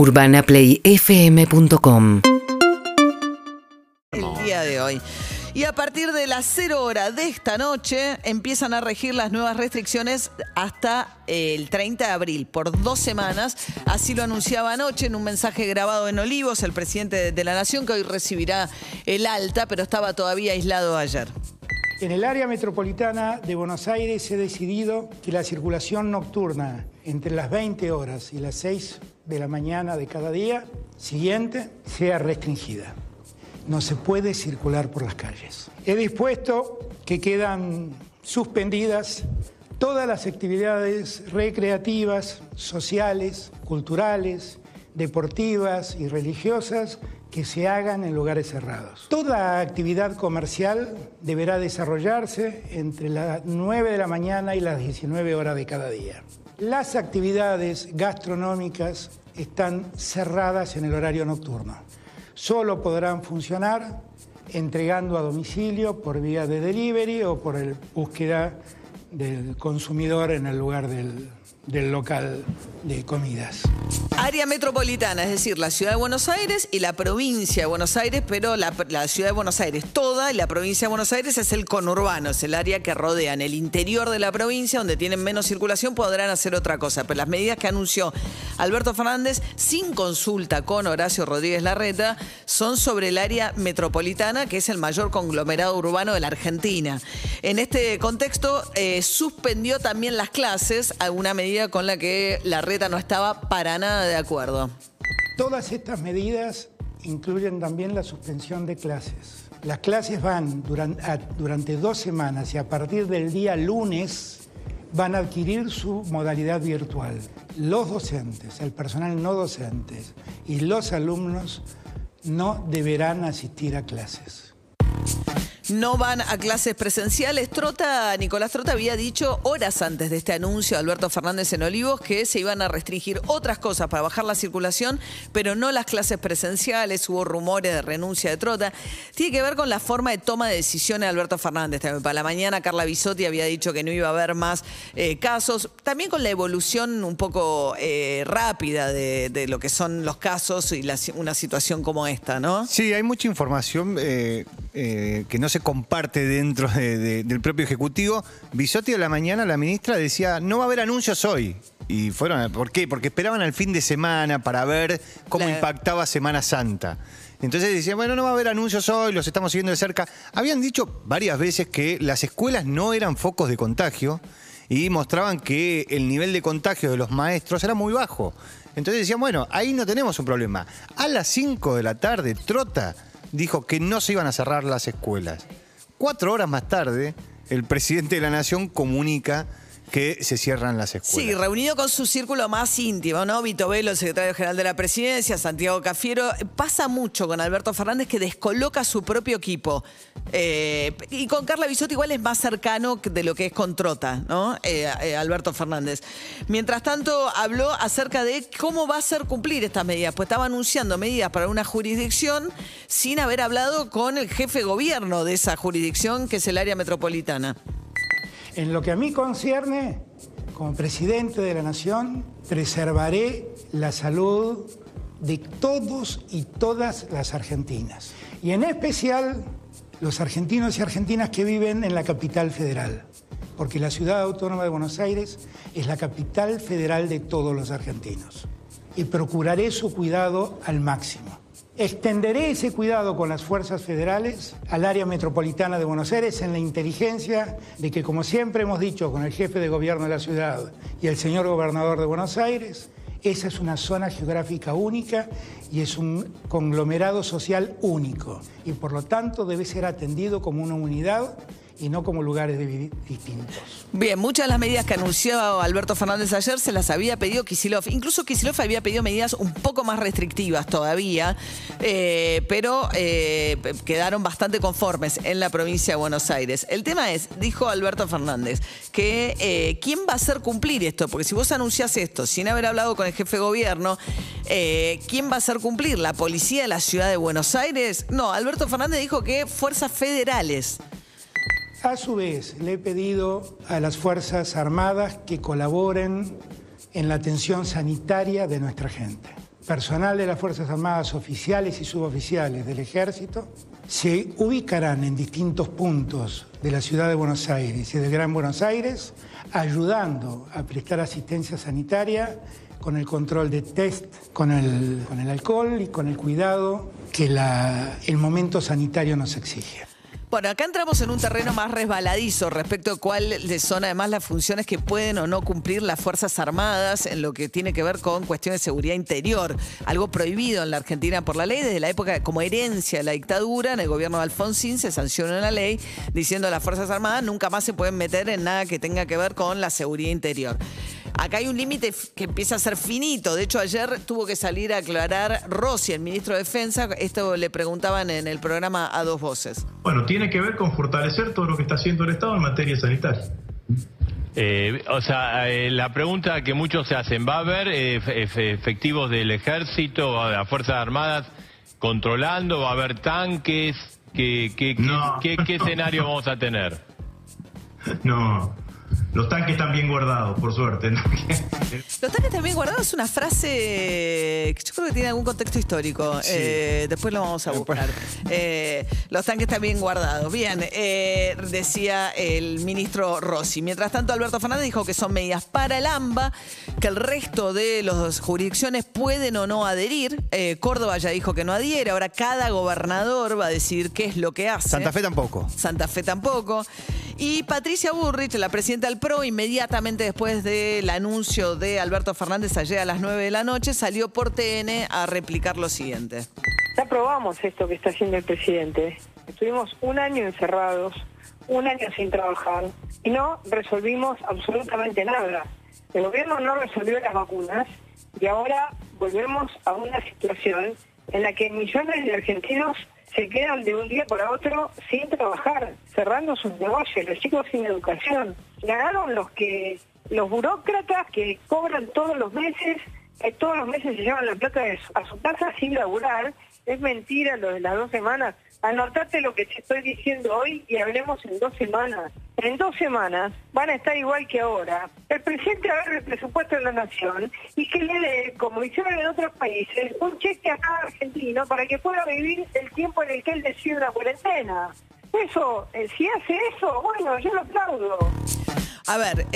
UrbanaPlayFM.com. El día de hoy. Y a partir de las 0 horas de esta noche empiezan a regir las nuevas restricciones hasta el 30 de abril, por 2 semanas. Así lo anunciaba anoche en un mensaje grabado en Olivos, el presidente de la Nación, que hoy recibirá el alta, pero estaba todavía aislado ayer. En el área metropolitana de Buenos Aires he decidido que la circulación nocturna entre las 20 horas y las 6 de la mañana de cada día siguiente sea restringida. No se puede circular por las calles. He dispuesto que quedan suspendidas todas las actividades recreativas, sociales, culturales, deportivas y religiosas que se hagan en lugares cerrados. Toda actividad comercial deberá desarrollarse entre las 9 de la mañana y las 19 horas de cada día. Las actividades gastronómicas están cerradas en el horario nocturno. Solo podrán funcionar entregando a domicilio por vía de delivery o por búsqueda del consumidor en el lugar del local de comidas. Área metropolitana, es decir, la Ciudad de Buenos Aires y la provincia de Buenos Aires, pero la Ciudad de Buenos Aires toda y la provincia de Buenos Aires es el conurbano, es el área que rodean. El interior de la provincia, donde tienen menos circulación, podrán hacer otra cosa. Pero las medidas que anunció Alberto Fernández, sin consulta con Horacio Rodríguez Larreta, son sobre el área metropolitana, que es el mayor conglomerado urbano de la Argentina. En este contexto, suspendió también las clases, alguna medida con la que Larreta no estaba para nada de acuerdo. Todas estas medidas incluyen también la suspensión de clases. Las clases van durante 2 semanas y a partir del día lunes van a adquirir su modalidad virtual. Los docentes, el personal no docente y los alumnos no deberán asistir a clases. No van a clases presenciales. Nicolás Trotta había dicho horas antes de este anuncio de Alberto Fernández en Olivos que se iban a restringir otras cosas para bajar la circulación, pero no las clases presenciales. Hubo rumores de renuncia de Trotta. Tiene que ver con la forma de toma de decisiones de Alberto Fernández. También para la mañana Carla Vizzotti había dicho que no iba a haber más casos. También con la evolución un poco rápida de lo que son los casos y una situación como esta, ¿no? Sí, hay mucha información que no se comparte dentro del propio Ejecutivo. Vizzotti de la mañana, la ministra, decía no va a haber anuncios hoy. Y fueron, ¿por qué? Porque esperaban al fin de semana para ver cómo impactaba Semana Santa. Entonces decían, bueno, no va a haber anuncios hoy, los estamos siguiendo de cerca. Habían dicho varias veces que las escuelas no eran focos de contagio y mostraban que el nivel de contagio de los maestros era muy bajo. Entonces decían, bueno, ahí no tenemos un problema. A las 5 de la tarde, Trotta dijo que no se iban a cerrar las escuelas. 4 horas más tarde, el presidente de la Nación comunica que se cierran las escuelas. Sí, reunido con su círculo más íntimo, ¿no? Vito Velo, el secretario general de la Presidencia, Santiago Cafiero. Pasa mucho con Alberto Fernández que descoloca su propio equipo. Y con Carla Vizzotti igual es más cercano de lo que es con Trotta, ¿no? Alberto Fernández. Mientras tanto, habló acerca de cómo va a hacer cumplir estas medidas. Pues estaba anunciando medidas para una jurisdicción sin haber hablado con el jefe de gobierno de esa jurisdicción, que es el área metropolitana. En lo que a mí concierne, como presidente de la Nación, preservaré la salud de todos y todas las argentinas. Y en especial los argentinos y argentinas que viven en la capital federal. Porque la Ciudad Autónoma de Buenos Aires es la capital federal de todos los argentinos. Y procuraré su cuidado al máximo. Extenderé ese cuidado con las fuerzas federales al área metropolitana de Buenos Aires en la inteligencia de que, como siempre hemos dicho con el jefe de gobierno de la ciudad y el señor gobernador de Buenos Aires, esa es una zona geográfica única y es un conglomerado social único y, por lo tanto, debe ser atendido como una unidad y no como lugares distintos. Bien, muchas de las medidas que anunció Alberto Fernández ayer se las había pedido Kicillof. Incluso Kicillof había pedido medidas un poco más restrictivas todavía, pero quedaron bastante conformes en la provincia de Buenos Aires. El tema es, dijo Alberto Fernández, que ¿quién va a hacer cumplir esto? Porque si vos anunciás esto sin haber hablado con el jefe de gobierno, ¿quién va a hacer cumplir? ¿La policía de la Ciudad de Buenos Aires? No, Alberto Fernández dijo que fuerzas federales. A su vez, le he pedido a las Fuerzas Armadas que colaboren en la atención sanitaria de nuestra gente. personal de las Fuerzas Armadas, oficiales y suboficiales del Ejército, se ubicarán en distintos puntos de la ciudad de Buenos Aires y del Gran Buenos Aires, ayudando a prestar asistencia sanitaria con el control de test, con el alcohol y con el cuidado que el momento sanitario nos exige. Bueno, acá entramos en un terreno más resbaladizo respecto a cuáles son además las funciones que pueden o no cumplir las Fuerzas Armadas en lo que tiene que ver con cuestiones de seguridad interior, algo prohibido en la Argentina por la ley desde la época como herencia de la dictadura. En el gobierno de Alfonsín se sancionó una ley diciendo a las Fuerzas Armadas nunca más se pueden meter en nada que tenga que ver con la seguridad interior. Acá hay un límite que empieza a ser finito. De hecho, ayer tuvo que salir a aclarar Rossi, el ministro de Defensa. Esto le preguntaban en el programa A Dos Voces. Bueno, tiene que ver con fortalecer todo lo que está haciendo el Estado en materia sanitaria. La pregunta que muchos se hacen, ¿va a haber efectivos del Ejército, de las Fuerzas Armadas controlando? ¿Va a haber tanques? ¿Qué escenario vamos a tener? No. Los tanques están bien guardados, por suerte. Los tanques están bien guardados es una frase que yo creo que tiene algún contexto histórico. Sí. Después lo vamos a buscar. Los tanques están bien guardados. Bien, decía el ministro Rossi. Mientras tanto, Alberto Fernández dijo que son medidas para el AMBA, que el resto de las jurisdicciones pueden o no adherir. Córdoba ya dijo que no adhiere. Ahora cada gobernador va a decidir qué es lo que hace. Santa Fe tampoco. Santa Fe tampoco. Y Patricia Bullrich, la presidenta del PRO, inmediatamente después del anuncio de Alberto Fernández ayer a las 9 de la noche, salió por TN a replicar lo siguiente. Ya probamos esto que está haciendo el presidente. Estuvimos un año encerrados, un año sin trabajar y no resolvimos absolutamente nada. El gobierno no resolvió las vacunas y ahora volvemos a una situación en la que millones de argentinos se quedan de un día para otro sin trabajar, cerrando sus negocios, los chicos sin educación. Ganaron los burócratas que cobran todos los meses, se llevan la plata a su casa sin laburar. Es mentira lo de las 2 semanas. Anotate lo que te estoy diciendo hoy y hablemos en 2 semanas. En 2 semanas van a estar igual que ahora. El presidente agarra el presupuesto de la nación y que le dé, como hicieron en otros países, un cheque a cada argentino para que pueda vivir el tiempo en el que él decide una cuarentena. Eso, si hace eso, bueno, yo lo aplaudo. A ver,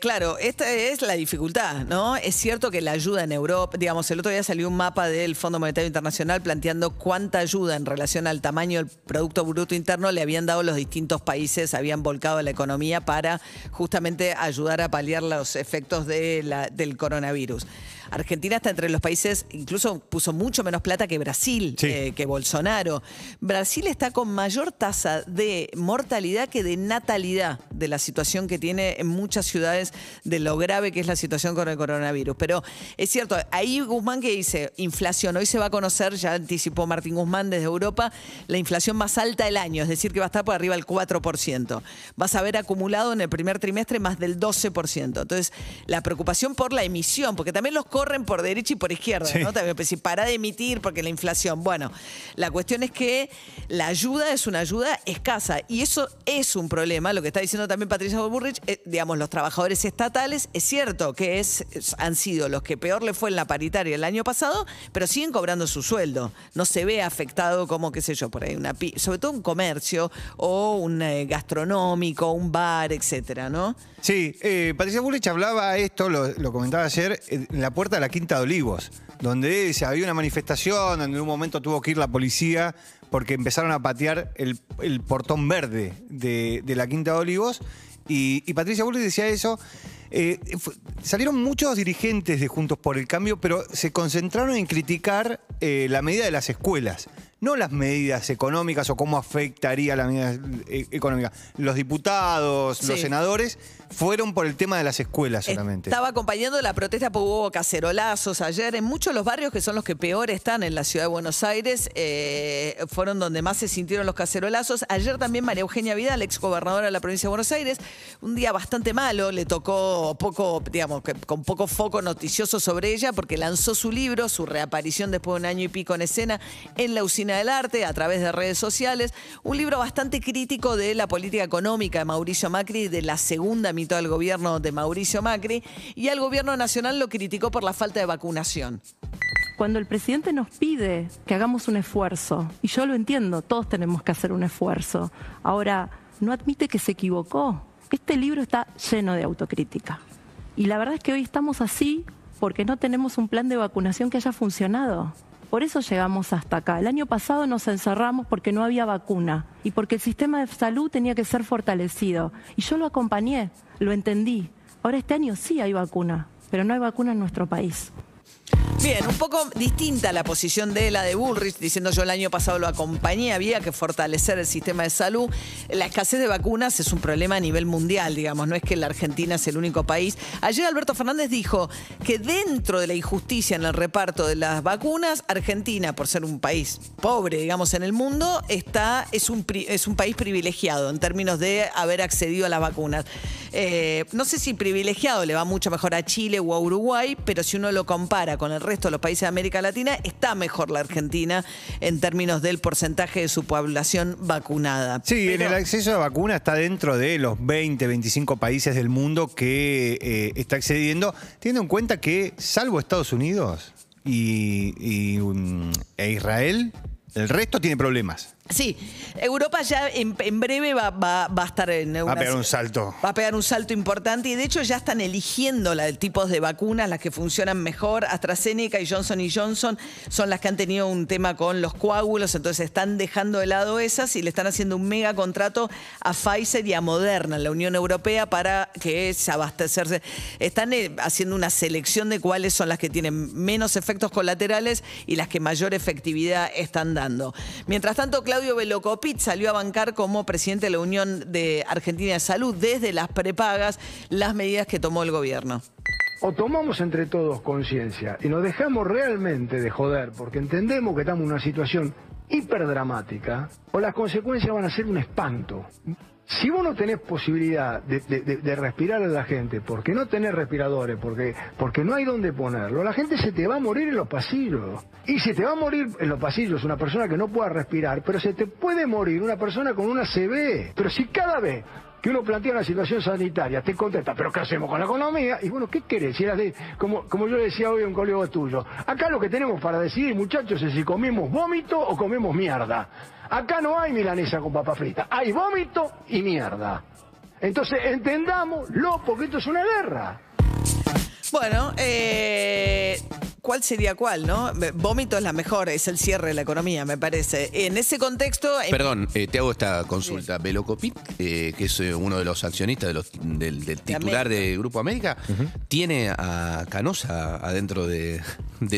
claro, esta es la dificultad, ¿no? Es cierto que la ayuda en Europa, digamos, el otro día salió un mapa del Fondo Monetario Internacional planteando cuánta ayuda en relación al tamaño del Producto Bruto Interno le habían dado los distintos países, habían volcado a la economía para justamente ayudar a paliar los efectos del coronavirus. Argentina está entre los países, incluso puso mucho menos plata que Brasil, sí, que Bolsonaro. Brasil está con mayor tasa de mortalidad que de natalidad de la situación que tiene en muchas ciudades, de lo grave que es la situación con el coronavirus. Pero es cierto, ahí Guzmán que dice, inflación, hoy se va a conocer, ya anticipó Martín Guzmán desde Europa, la inflación más alta del año, es decir, que va a estar por arriba del 4%. Vas a ver acumulado en el primer trimestre más del 12%. Entonces, la preocupación por la emisión, porque también los corren por derecha y por izquierda, sí, ¿no? También, pues, si para de emitir porque la inflación. Bueno, la cuestión es que la ayuda es una ayuda escasa y eso es un problema. Lo que está diciendo también Patricia Bullrich, digamos, los trabajadores estatales, es cierto que han sido los que peor le fue en la paritaria el año pasado, pero siguen cobrando su sueldo. No se ve afectado como, qué sé yo, por ahí, sobre todo un comercio o un gastronómico, un bar, etcétera, ¿no? Sí, Patricia Bullrich hablaba esto, lo comentaba ayer, en la puerta de la Quinta de Olivos, donde había una manifestación, donde en un momento tuvo que ir la policía porque empezaron a patear el portón verde de la Quinta de Olivos. Y Patricia Bullrich decía eso. Salieron muchos dirigentes de Juntos por el Cambio, pero se concentraron en criticar la medida de las escuelas, no las medidas económicas o cómo afectaría la medida económica. Los diputados, sí, los senadores fueron por el tema de las escuelas solamente. Estaba acompañando la protesta, porque hubo cacerolazos ayer en muchos de los barrios que son los que peor están en la ciudad de Buenos Aires. Fueron donde más se sintieron los cacerolazos. Ayer también María Eugenia Vidal, exgobernadora de la provincia de Buenos Aires, un día bastante malo, le tocó poco, digamos, con poco foco noticioso sobre ella, porque lanzó su libro, su reaparición después de un año y pico en escena, en la Usina del Arte, a través de redes sociales, un libro bastante crítico de la política económica de Mauricio Macri, de la segunda mitad del gobierno de Mauricio Macri, y al gobierno nacional lo criticó por la falta de vacunación. cuando el presidente nos pide que hagamos un esfuerzo, y yo lo entiendo, todos tenemos que hacer un esfuerzo, ahora no admite que se equivocó. Este libro está lleno de autocrítica. Y la verdad es que hoy estamos así porque no tenemos un plan de vacunación que haya funcionado. Por eso llegamos hasta acá. El año pasado nos encerramos porque no había vacuna y porque el sistema de salud tenía que ser fortalecido. Y yo lo acompañé, lo entendí. Ahora este año sí hay vacuna, pero no hay vacuna en nuestro país. Bien, un poco distinta la posición de la de Bullrich, diciendo yo el año pasado lo acompañé, había que fortalecer el sistema de salud. La escasez de vacunas es un problema a nivel mundial, digamos, no es que la Argentina es el único país. Ayer Alberto Fernández dijo que dentro de la injusticia en el reparto de las vacunas, Argentina, por ser un país pobre, digamos, en el mundo, es un país privilegiado en términos de haber accedido a las vacunas. No sé si privilegiado, le va mucho mejor a Chile o a Uruguay, pero si uno lo compara con el resto de los países de América Latina, está mejor la Argentina en términos del porcentaje de su población vacunada. Sí, pero el acceso a vacuna está dentro de los 20, 25 países del mundo que está accediendo, teniendo en cuenta que, salvo Estados Unidos e Israel, el resto tiene problemas. Sí, Europa ya en breve va a estar en Europa. Va a pegar un salto. Va a pegar un salto importante y de hecho ya están eligiendo los tipos de vacunas, las que funcionan mejor. AstraZeneca y Johnson & Johnson son las que han tenido un tema con los coágulos, entonces están dejando de lado esas y le están haciendo un mega contrato a Pfizer y a Moderna, en la Unión Europea, para que se abastecerse. Están haciendo una selección de cuáles son las que tienen menos efectos colaterales y las que mayor efectividad están dando. Mientras tanto, Claudio Belocopitt salió a bancar como presidente de la Unión de Argentina de Salud desde las prepagas las medidas que tomó el gobierno. O tomamos entre todos conciencia y nos dejamos realmente de joder porque entendemos que estamos en una situación hiperdramática o las consecuencias van a ser un espanto. Si vos no tenés posibilidad de respirar a la gente porque no tenés respiradores, porque no hay dónde ponerlo, la gente se te va a morir en los pasillos. Y se te va a morir en los pasillos una persona que no pueda respirar, pero se te puede morir una persona con una CB. Pero si cada vez que uno plantea una situación sanitaria te contesta, ¿pero qué hacemos con la economía? Y bueno, ¿qué querés? Si como yo decía hoy a un colega tuyo, acá lo que tenemos para decidir, muchachos, es si comemos vómito o comemos mierda. Acá no hay milanesa con papa frita, hay vómito y mierda. Entonces entendámoslo, porque esto es una guerra. Bueno, ¿cuál sería cuál, no? Vómito es la mejor, es el cierre de la economía, me parece. En ese contexto... Perdón, te hago esta consulta. Sí. Belocopitt, que es uno de los accionistas del titular de Grupo América, tiene a Canosa adentro de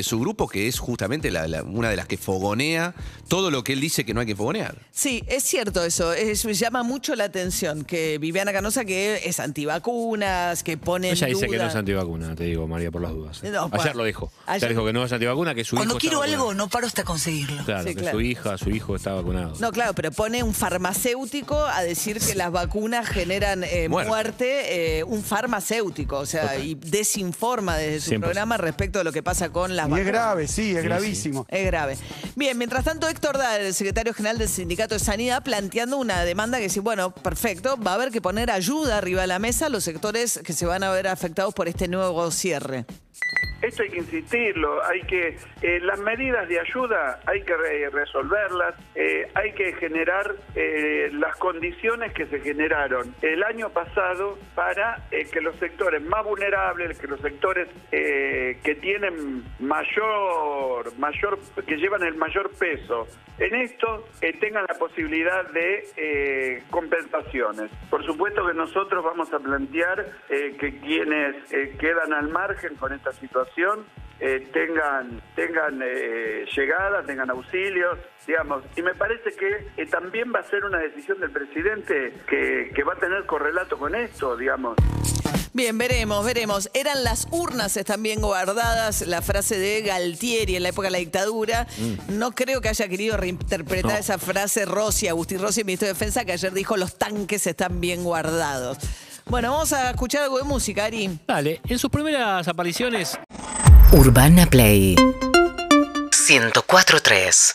su grupo, que es justamente una de las que fogonea todo lo que él dice que no hay que fogonear. Sí, es cierto eso. Llama mucho la atención que Viviana Canosa, que es antivacunas, que pone en duda... Ella dice que no es antivacuna, te digo, María, por las dudas. No, ayer lo dijo. Ayer dijo que no es antivacuna, que su hijo... Cuando quiero algo, no paro hasta conseguirlo. Claro, sí, claro. Su hijo está vacunado. No, claro, pero pone un farmacéutico a decir que las vacunas generan muerte, un farmacéutico, o sea, y desinforma desde su 100%. Programa respecto de lo que pasa con las vacunas. Y es grave, sí, es gravísimo. Sí. Es grave. Bien, mientras tanto, Héctor Dar, el secretario general del Sindicato de Sanidad, planteando una demanda que dice, bueno, perfecto, va a haber que poner ayuda arriba de la mesa a los sectores que se van a ver afectados por este nuevo cierre. Esto hay que insistirlo, hay que las medidas de ayuda hay que resolverlas, hay que generar las condiciones que se generaron el año pasado para que los sectores más vulnerables, que los sectores que tienen que llevan el mayor peso en esto, tengan la posibilidad de compensaciones. Por supuesto que nosotros vamos a plantear que quienes quedan al margen con esta situación tengan llegada, tengan auxilios, digamos. Y me parece que también va a ser una decisión del presidente que va a tener correlato con esto, digamos. Bien, veremos. Eran las urnas, están bien guardadas, la frase de Galtieri en la época de la dictadura. No creo que haya querido reinterpretar esa frase Rossi, Agustín Rossi, ministro de Defensa, que ayer dijo los tanques están bien guardados. Bueno, vamos a escuchar algo de música, Ari. Dale, en sus primeras apariciones... Urbana Play 104.3